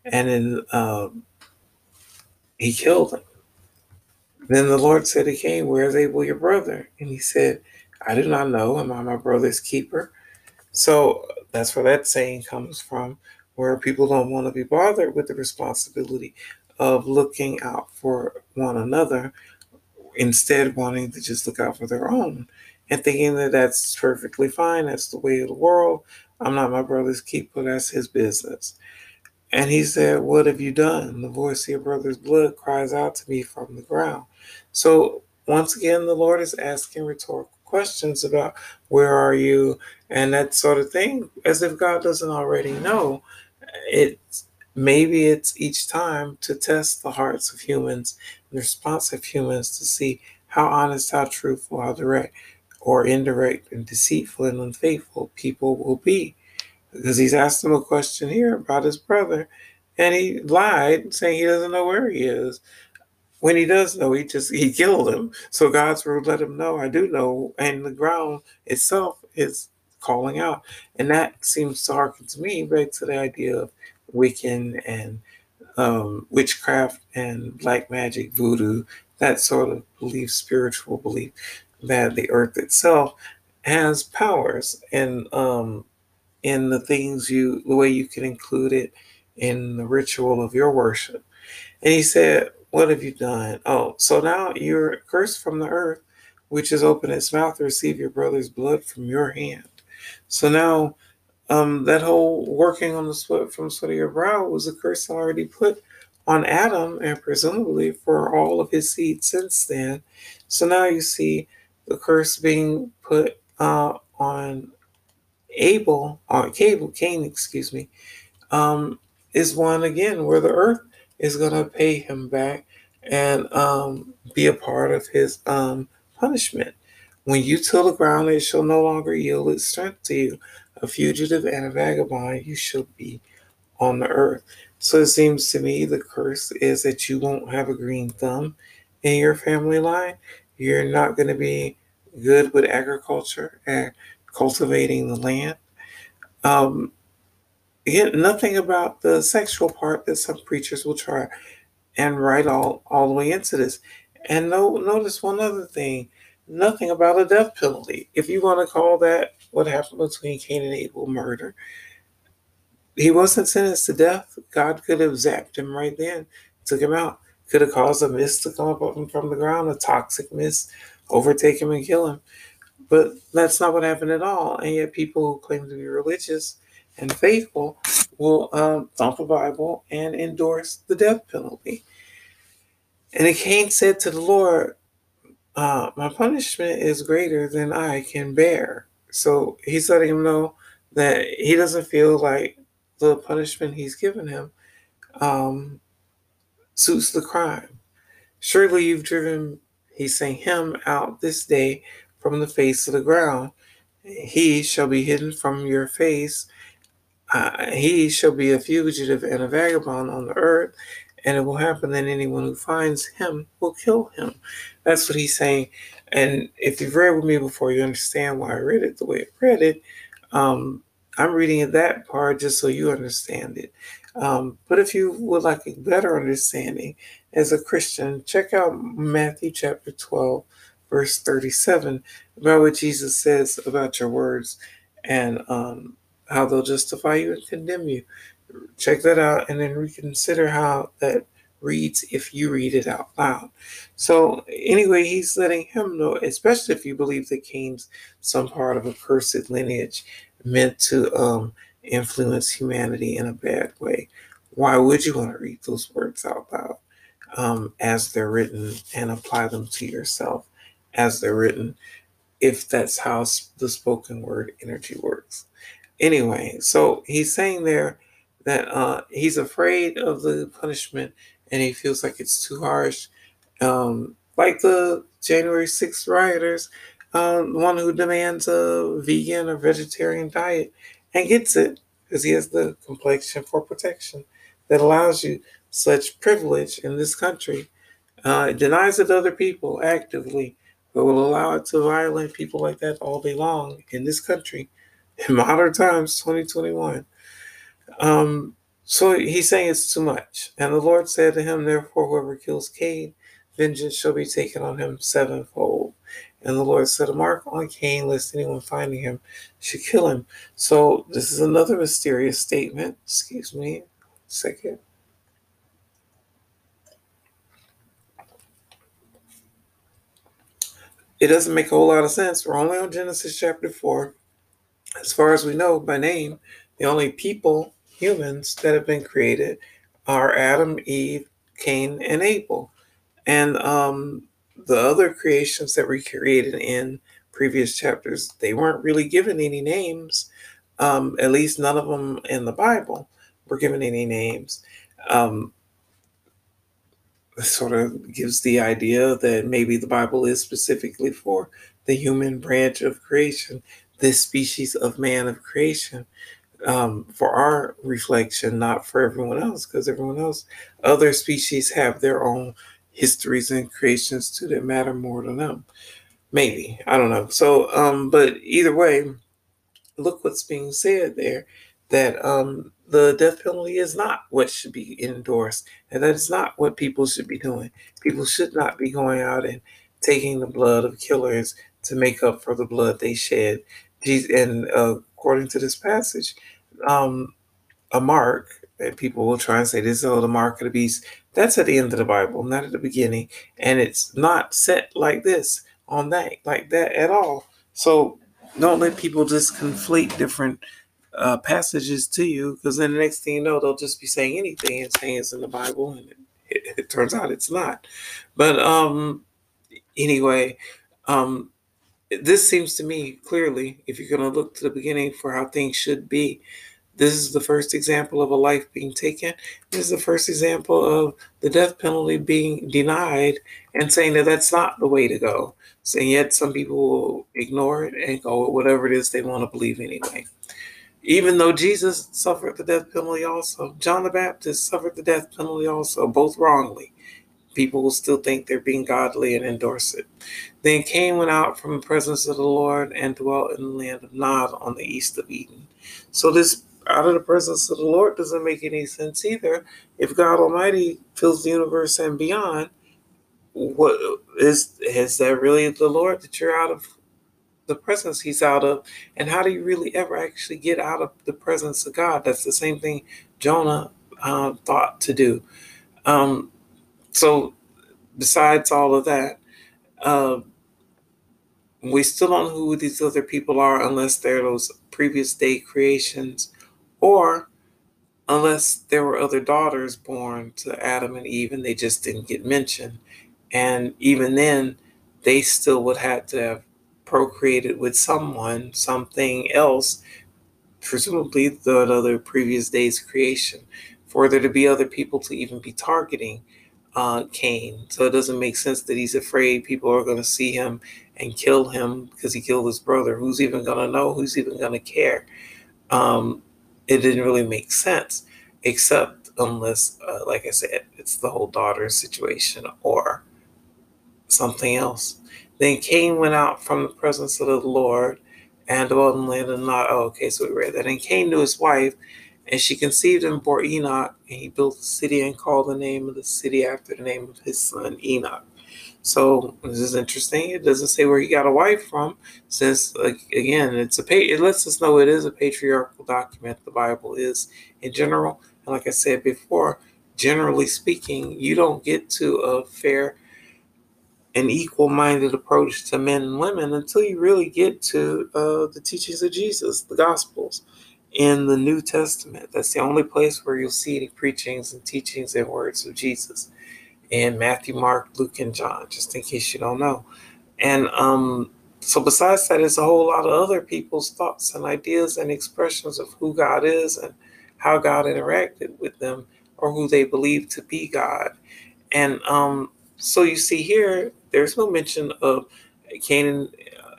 and then he killed him. Then the Lord said to Cain, where is Abel, your brother? And he said, I do not know. Am I my brother's keeper? So that's where that saying comes from, where people don't want to be bothered with the responsibility of looking out for one another, instead wanting to just look out for their own and thinking that that's perfectly fine. That's the way of the world. I'm not my brother's keeper. That's his business. And he said, what have you done? The voice of your brother's blood cries out to me from the ground. So once again, the Lord is asking rhetorical questions about where are you and that sort of thing, as if God doesn't already know. Maybe it's each time to test the hearts of humans, the response of humans, to see how honest, how truthful, how direct or indirect and deceitful and unfaithful people will be. Because he's asked him a question here about his brother, and he lied, saying he doesn't know where he is. When he does know, he killed him. So God's word let him know, I do know, and the ground itself is calling out. And that seems to harken to me back to the idea of Wiccan and witchcraft and black magic, voodoo, that sort of belief, spiritual belief, that the earth itself has powers and in the things the way you can include it in the ritual of your worship. And he said, what have you done? Oh, so now you're cursed from the earth, which has opened its mouth to receive your brother's blood from your hand. So now that whole working on the sweat from sweat of your brow was a curse already put on Adam and presumably for all of his seed since then. So now you see the curse being put on Cain, is one again where the earth is going to pay him back and be a part of his punishment. When you till the ground, it shall no longer yield its strength to you. A fugitive and a vagabond, you shall be on the earth. So it seems to me the curse is that you won't have a green thumb in your family line. You're not going to be good with agriculture and cultivating the land. Again, nothing about the sexual part that some preachers will try and write all the way into this. And notice one other thing, nothing about a death penalty. If you want to call that what happened between Cain and Abel murder, he wasn't sentenced to death. God could have zapped him right then, took him out, could have caused a mist to come up from the ground, a toxic mist, overtake him and kill him. But that's not what happened at all. And yet people who claim to be religious and faithful will thump the Bible and endorse the death penalty. And Cain said to the Lord, my punishment is greater than I can bear. So he's letting him know that he doesn't feel like the punishment he's given him suits the crime. Surely you've driven, he's saying, him out this day from the face of the ground. He shall be hidden from your face. He shall be a fugitive and a vagabond on the earth, and it will happen that anyone who finds him will kill him. That's what he's saying. And if you've read with me before, you understand why I read it the way I read it. I'm reading that part just so you understand it. But if you would like a better understanding as a Christian, check out Matthew chapter 12. Verse 37, about what Jesus says about your words and how they'll justify you and condemn you. Check that out and then reconsider how that reads if you read it out loud. So anyway, he's letting him know, especially if you believe that Cain's some part of a cursed lineage meant to influence humanity in a bad way. Why would you want to read those words out loud as they're written and apply them to yourself as they're written, if that's how the spoken word energy works? Anyway, so he's saying there that he's afraid of the punishment and he feels like it's too harsh. Like the January 6th rioters, the one who demands a vegan or vegetarian diet and gets it because he has the complexion for protection that allows you such privilege in this country. It denies it to other people actively, but will allow it to violate people like that all day long in this country in modern times, 2021. So he's saying it's too much. And the Lord said to him, therefore, whoever kills Cain, vengeance shall be taken on him sevenfold. And the Lord set a mark on Cain, lest anyone finding him should kill him. So this is another mysterious statement. Excuse me. Second. It doesn't make a whole lot of sense. We're only on Genesis chapter 4. As far as we know by name, the only people, humans, that have been created are Adam, Eve, Cain, and Abel. And the other creations that were created in previous chapters, they weren't really given any names. At least none of them in the Bible were given any names. Sort of gives the idea that maybe the Bible is specifically for the human branch of creation, this species of man of creation, for our reflection, not for everyone else, because everyone else, other species have their own histories and creations too that matter more to them. Maybe, I don't know. So, but either way, look what's being said there, that the death penalty is not what should be endorsed, and that is not what people should be doing. People should not be going out and taking the blood of killers to make up for the blood they shed. And according to this passage, a mark, and people will try and say this is the mark of the beast, that's at the end of the Bible, not at the beginning, and it's not set like this on that, like that at all. So don't let people just conflate different passages to you, because then the next thing you know, they'll just be saying anything and saying it's in the Bible, and it turns out it's not. But anyway, this seems to me clearly, if you're going to look to the beginning for how things should be, this is the first example of a life being taken. This is the first example of the death penalty being denied and saying that that's not the way to go. So, and yet some people will ignore it and go with whatever it is they want to believe anyway. Even though Jesus suffered the death penalty also, John the Baptist suffered the death penalty also, both wrongly. People will still think they're being godly and endorse it. Then Cain went out from the presence of the Lord and dwelt in the land of Nod on the east of Eden. So this out of the presence of the Lord doesn't make any sense either. If God Almighty fills the universe and beyond, what is that really the Lord that you're out of? The presence he's out of, and how do you really ever actually get out of the presence of God? That's the same thing Jonah thought to do. So besides all of that, we still don't know who these other people are unless they're those previous day creations, or unless there were other daughters born to Adam and Eve and they just didn't get mentioned. And even then, they still would have to have procreated with someone, something else, presumably the other previous day's creation, for there to be other people to even be targeting Cain. So it doesn't make sense that he's afraid people are going to see him and kill him because he killed his brother. Who's even going to know? Who's even going to care? It didn't really make sense, except unless, like I said, it's the whole daughter situation or something else. Then Cain went out from the presence of the Lord and dwelt in the land of Nod. Oh, okay, so we read that. And Cain knew his wife, and she conceived and bore Enoch, and he built a city and called the name of the city after the name of his son Enoch. So this is interesting. It doesn't say where he got a wife from, since, again, it lets us know it is a patriarchal document. The Bible is in general. And like I said before, generally speaking, you don't get to a fair and equal-minded approach to men and women until you really get to the teachings of Jesus, the Gospels, in the New Testament. That's the only place where you'll see the preachings and teachings and words of Jesus in Matthew, Mark, Luke, and John, just in case you don't know. And so besides that, there's a whole lot of other people's thoughts and ideas and expressions of who God is and how God interacted with them, or who they believe to be God. And so you see here, there's no mention of Cain and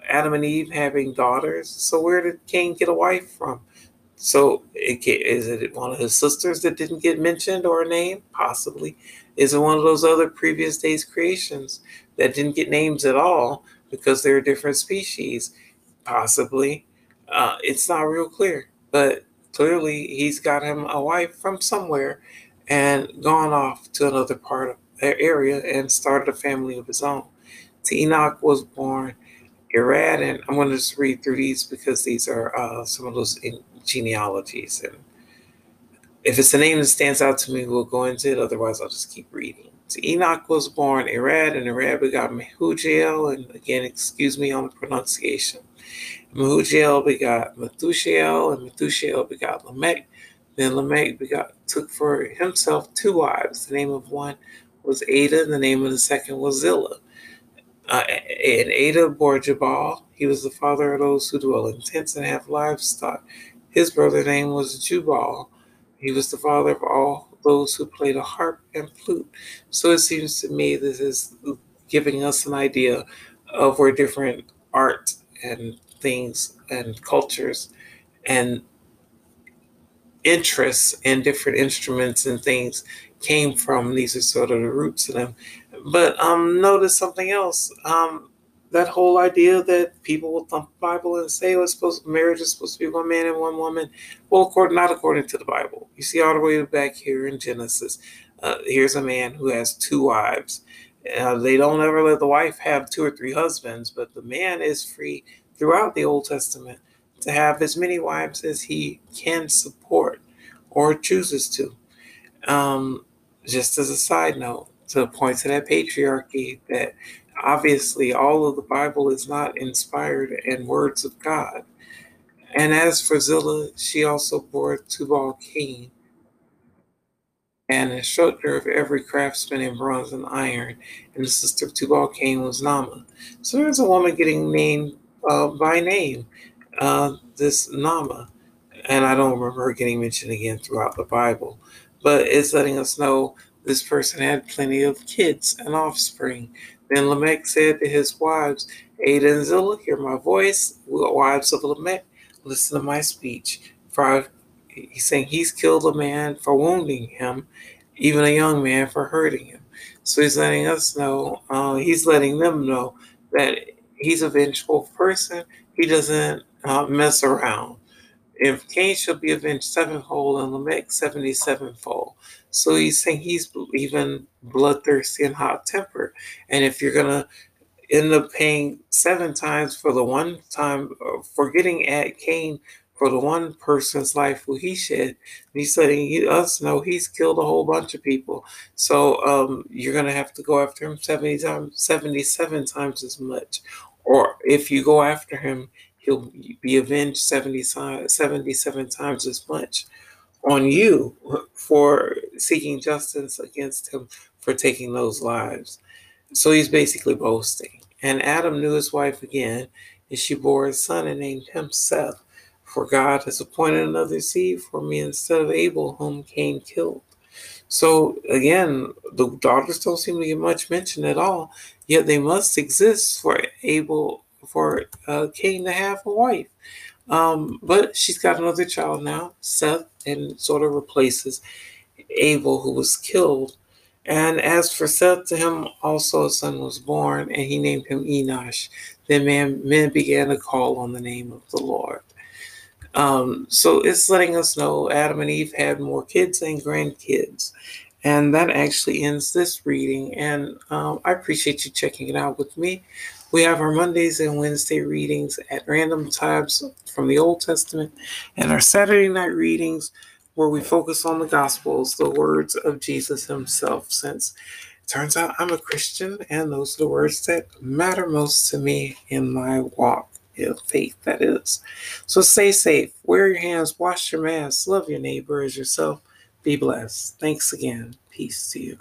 Adam and Eve having daughters. So where did Cain get a wife from? So is it one of his sisters that didn't get mentioned or named? Possibly. Is it one of those other previous days creations that didn't get names at all because they're a different species? Possibly. It's not real clear, but clearly he's got him a wife from somewhere and gone off to another part of their area and started a family of his own. To Enoch was born Irad, and I'm going to just read through these because these are some of those genealogies. And if it's a name that stands out to me, we'll go into it. Otherwise, I'll just keep reading. So Enoch was born Irad, and Irad begot Mehujael. And again, excuse me on the pronunciation. Mehujael begot Methusel, and Methusel begot Lamech. Then Lamech took for himself two wives. The name of one was Adah, and the name of the second was Zillah. And Adah bore Jabal. He was the father of those who dwell in tents and have livestock. His brother's name was Jubal. He was the father of all those who played a harp and flute. So it seems to me this is giving us an idea of where different art and things and cultures and interests and different instruments and things came from. These are sort of the roots of them. But notice something else. That whole idea that people will thump the Bible and say, marriage is supposed to be one man and one woman. Well, not according to the Bible. You see all the way back here in Genesis. Here's a man who has two wives. They don't ever let the wife have two or three husbands, but the man is free throughout the Old Testament to have as many wives as he can support or chooses to. Just as a side note, to point to that patriarchy that obviously all of the Bible is not inspired and words of God. And as for Zillah, she also bore Tubal-Cain, an instructor of every craftsman in bronze and iron, and the sister of Tubal-Cain was Naamah. So there's a woman getting named by name, this Naamah. And I don't remember her getting mentioned again throughout the Bible. But it's letting us know this person had plenty of kids and offspring. Then Lamech said to his wives, Adah and Zillah, hear my voice. Wives of Lamech, listen to my speech. For he's saying he's killed a man for wounding him, even a young man for hurting him. So he's letting us know, he's letting them know that he's a vengeful person. He doesn't mess around. If Cain shall be avenged sevenfold and Lamech 77-fold. So he's saying he's even bloodthirsty and hot-tempered. And if you're going to end up paying 7 times for the one time, forgetting at Cain for the one person's life who he shed, he's letting us know he's killed a whole bunch of people. So you're going to have to go after him 77 times as much. Or if you go after him, he'll be avenged 77 times as much on you for seeking justice against him for taking those lives. So he's basically boasting. And Adam knew his wife again, and she bore a son and named him Seth. For God has appointed another seed for me instead of Abel, whom Cain killed. So again, the daughters don't seem to get much mention at all, yet they must exist for Abel, for Cain to have a wife. But she's got another child now, Seth, and sort of replaces Abel, who was killed. And as for Seth, to him also a son was born, and he named him Enosh. Then men began to call on the name of the Lord. So it's letting us know Adam and Eve had more kids and grandkids. And that actually ends this reading. And I appreciate you checking it out with me. We have our Mondays and Wednesday readings at random times from the Old Testament, and our Saturday night readings where we focus on the Gospels, the words of Jesus himself, since it turns out I'm a Christian and those are the words that matter most to me in my walk, in faith, that is. So stay safe, wear your hands, wash your masks, love your neighbor as yourself. Be blessed. Thanks again. Peace to you.